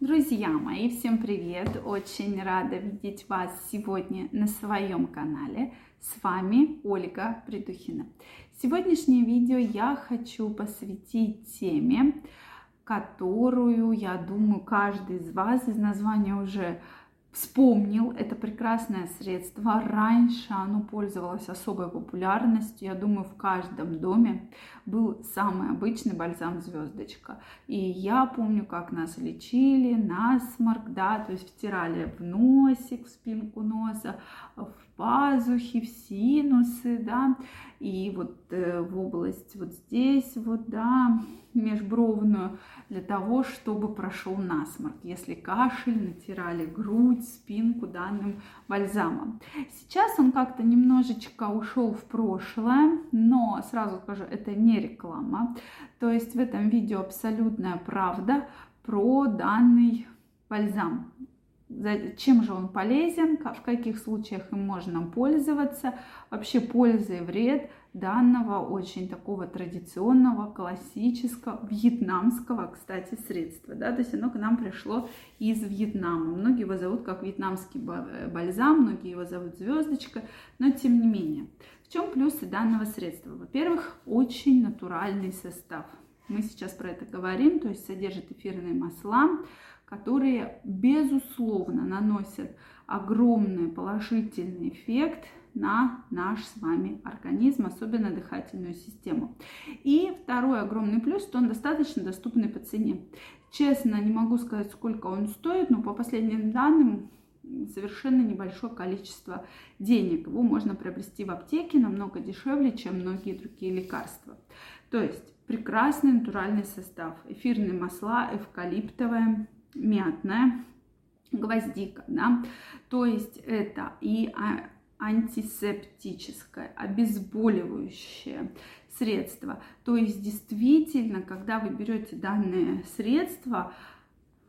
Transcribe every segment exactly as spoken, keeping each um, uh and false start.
Друзья мои, всем привет! Очень рада видеть вас сегодня на своем канале. С вами Ольга Придухина. Сегодняшнее видео я хочу посвятить теме, которую, я думаю, каждый из вас из названия уже вспомнил. Это прекрасное средство. Раньше оно пользовалось особой популярностью. Я думаю, в каждом доме был самый обычный бальзам «Звездочка». И я помню, как нас лечили, насморк, да, то есть втирали в носик, в спинку носа, в пазухи, в синусы, да, и вот э, в область вот здесь, вот, да, межбровную, для того, чтобы прошел насморк. Если кашель, натирали грудь, спинку данным бальзамом. Сейчас он как-то немножечко ушел в прошлое, но сразу скажу, это не реклама. То есть в этом видео абсолютная правда про данный бальзам. Чем же он полезен, в каких случаях им можно пользоваться, вообще польза и вред данного очень такого традиционного, классического, вьетнамского, кстати, средства. Да? То есть оно к нам пришло из Вьетнама. Многие его зовут как вьетнамский бальзам, многие его зовут звездочка, но тем не менее. В чем плюсы данного средства? Во-первых, очень натуральный состав. Мы сейчас про это говорим, то есть содержит эфирные масла, которые, безусловно, наносят огромный положительный эффект на наш с вами организм, особенно дыхательную систему. И второй огромный плюс, что он достаточно доступный по цене. Честно, не могу сказать, сколько он стоит, но по последним данным, совершенно небольшое количество денег. Его можно приобрести в аптеке намного дешевле, чем многие другие лекарства. То есть прекрасный натуральный состав. Эфирные масла, эвкалиптовое, мятная, гвоздика, да, то есть это и антисептическое, обезболивающее средство, то есть действительно, когда вы берете данное средство,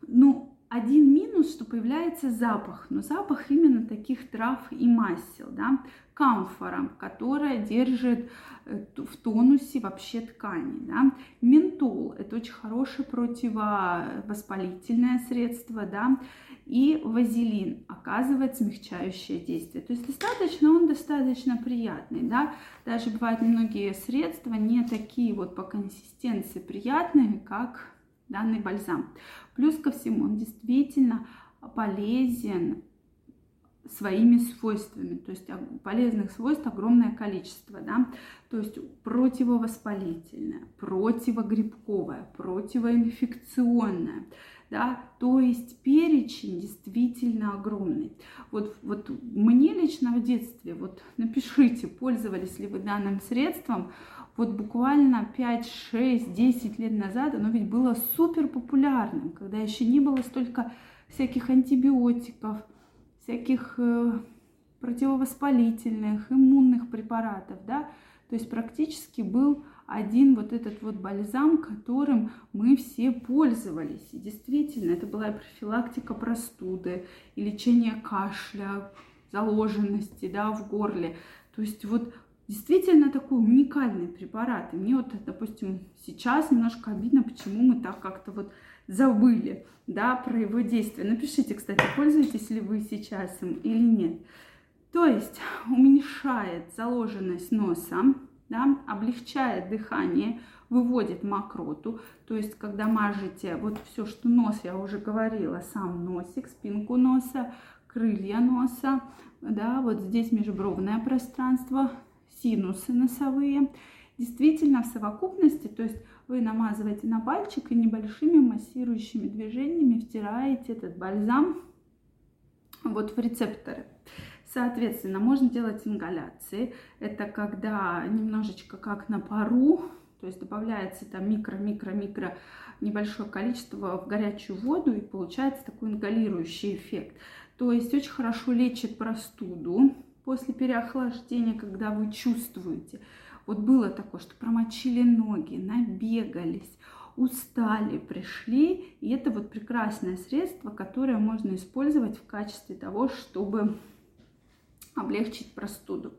ну, один минус, что появляется запах, но запах именно таких трав и масел, да, камфором, которая держит в тонусе вообще ткани. Да. Ментол – это очень хорошее противовоспалительное средство, да, и вазелин оказывает смягчающее действие. То есть достаточно, он достаточно приятный, да. Даже бывают многие средства не такие вот по консистенции приятные, как данный бальзам. Плюс ко всему, он действительно полезен своими свойствами, то есть полезных свойств огромное количество, да, то есть противовоспалительное, противогрибковое, противоинфекционное, да, то есть перечень действительно огромный. Вот, вот мне лично в детстве, вот напишите, пользовались ли вы данным средством, вот буквально пять, шесть, десять лет назад оно ведь было супер популярным, когда еще не было столько всяких антибиотиков, всяких противовоспалительных, иммунных препаратов, да, то есть практически был один вот этот вот бальзам, которым мы все пользовались. И действительно, это была и профилактика простуды, и лечение кашля, заложенности, да, в горле. То есть вот действительно такой уникальный препарат. И мне вот, допустим, сейчас немножко обидно, почему мы так как-то вот забыли, да, про его действие. Напишите, кстати, пользуетесь ли вы сейчас им или нет. То есть уменьшает заложенность носа, да, облегчает дыхание, выводит мокроту. То есть когда мажете вот все, что нос, я уже говорила, сам носик, спинку носа, крылья носа, да, вот здесь межбровное пространство, синусы носовые. Действительно, в совокупности, то есть вы намазываете на пальчик и небольшими массирующими движениями втираете этот бальзам вот в рецепторы. Соответственно, можно делать ингаляции. Это когда немножечко как на пару, то есть добавляется там микро-микро-микро небольшое количество в горячую воду, и получается такой ингалирующий эффект. То есть очень хорошо лечит простуду после переохлаждения, когда вы чувствуете. Вот было такое, что промочили ноги, набегались, устали, пришли. И это вот прекрасное средство, которое можно использовать в качестве того, чтобы облегчить простуду.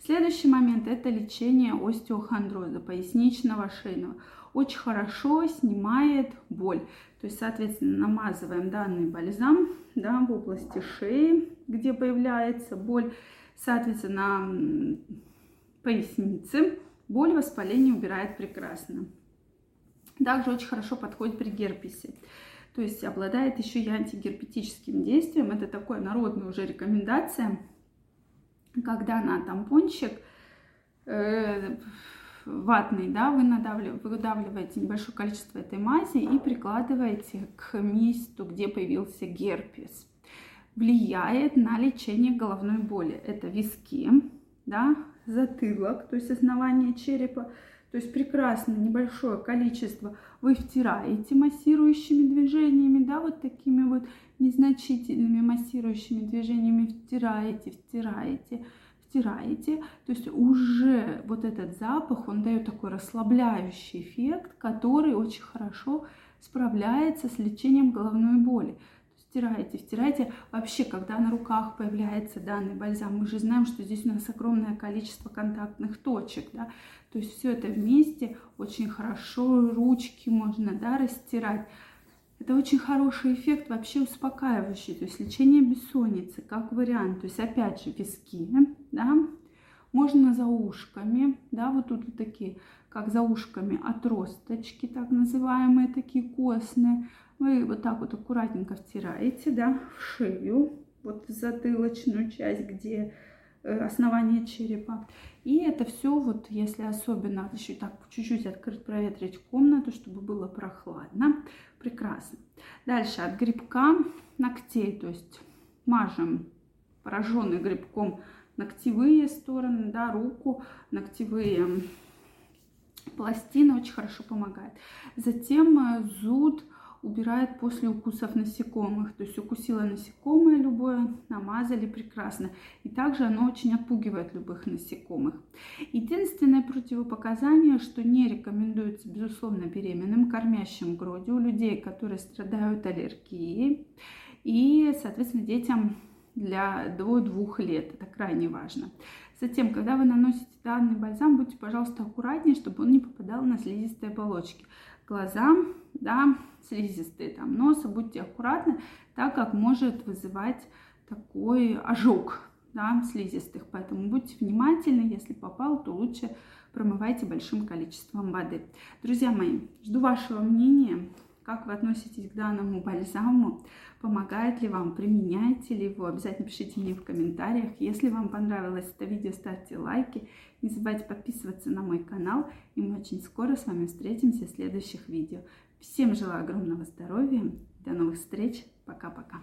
Следующий момент – это лечение остеохондроза, поясничного, шейного. Очень хорошо снимает боль. То есть, соответственно, намазываем данный бальзам, да, в области шеи, где появляется боль, соответственно, поясницы. Боль, воспаление убирает прекрасно. Также очень хорошо подходит при герпесе. То есть обладает еще и антигерпетическим действием. Это такая народная уже рекомендация, когда на тампончик э, ватный, да, вы надавливаете, выдавливаете небольшое количество этой мази и прикладываете к месту, где появился герпес. Влияет на лечение головной боли. Это виски, да, затылок, то есть основание черепа. То есть прекрасно, небольшое количество вы втираете массирующими движениями, да, вот такими вот незначительными массирующими движениями втираете, втираете, втираете. То есть уже вот этот запах, он дает такой расслабляющий эффект, который очень хорошо справляется с лечением головной боли. Втираете, втираете. Вообще, когда на руках появляется данный бальзам, мы же знаем, что здесь у нас огромное количество контактных точек, да, то есть все это вместе очень хорошо, ручки можно, да, растирать. Это очень хороший эффект, вообще успокаивающий, то есть лечение бессонницы как вариант. То есть опять же виски, да, можно за ушками, да, вот тут вот такие, как за ушками отросточки, так называемые, такие костные. Вы вот так вот аккуратненько втираете, да, в шею, вот затылочную часть, где основание черепа. И это все, вот если особенно еще так чуть-чуть открыть, проветрить комнату, чтобы было прохладно. Прекрасно. Дальше от грибка ногтей, то есть мажем пораженный грибком ногтевые стороны, да, руку, ногтевые пластины, очень хорошо помогает. Затем зуд убирает после укусов насекомых. То есть укусила насекомое любое, намазали, прекрасно. И также оно очень отпугивает любых насекомых. Единственное противопоказание, что не рекомендуется, безусловно, беременным, кормящим грудью, у людей, которые страдают аллергией. И, соответственно, детям для до двух лет. Это крайне важно. Затем, когда вы наносите данный бальзам, будьте, пожалуйста, аккуратнее, чтобы он не попадал на слизистые оболочки. Глаза, да, слизистые, там, носа, будьте аккуратны, так как может вызывать такой ожог, да, слизистых. Поэтому будьте внимательны, если попал, то лучше промывайте большим количеством воды. Друзья мои, жду вашего мнения, как вы относитесь к данному бальзаму, помогает ли вам, применяете ли его, обязательно пишите мне в комментариях. Если вам понравилось это видео, ставьте лайки, не забывайте подписываться на мой канал, и мы очень скоро с вами встретимся в следующих видео. Всем желаю огромного здоровья, до новых встреч, пока-пока.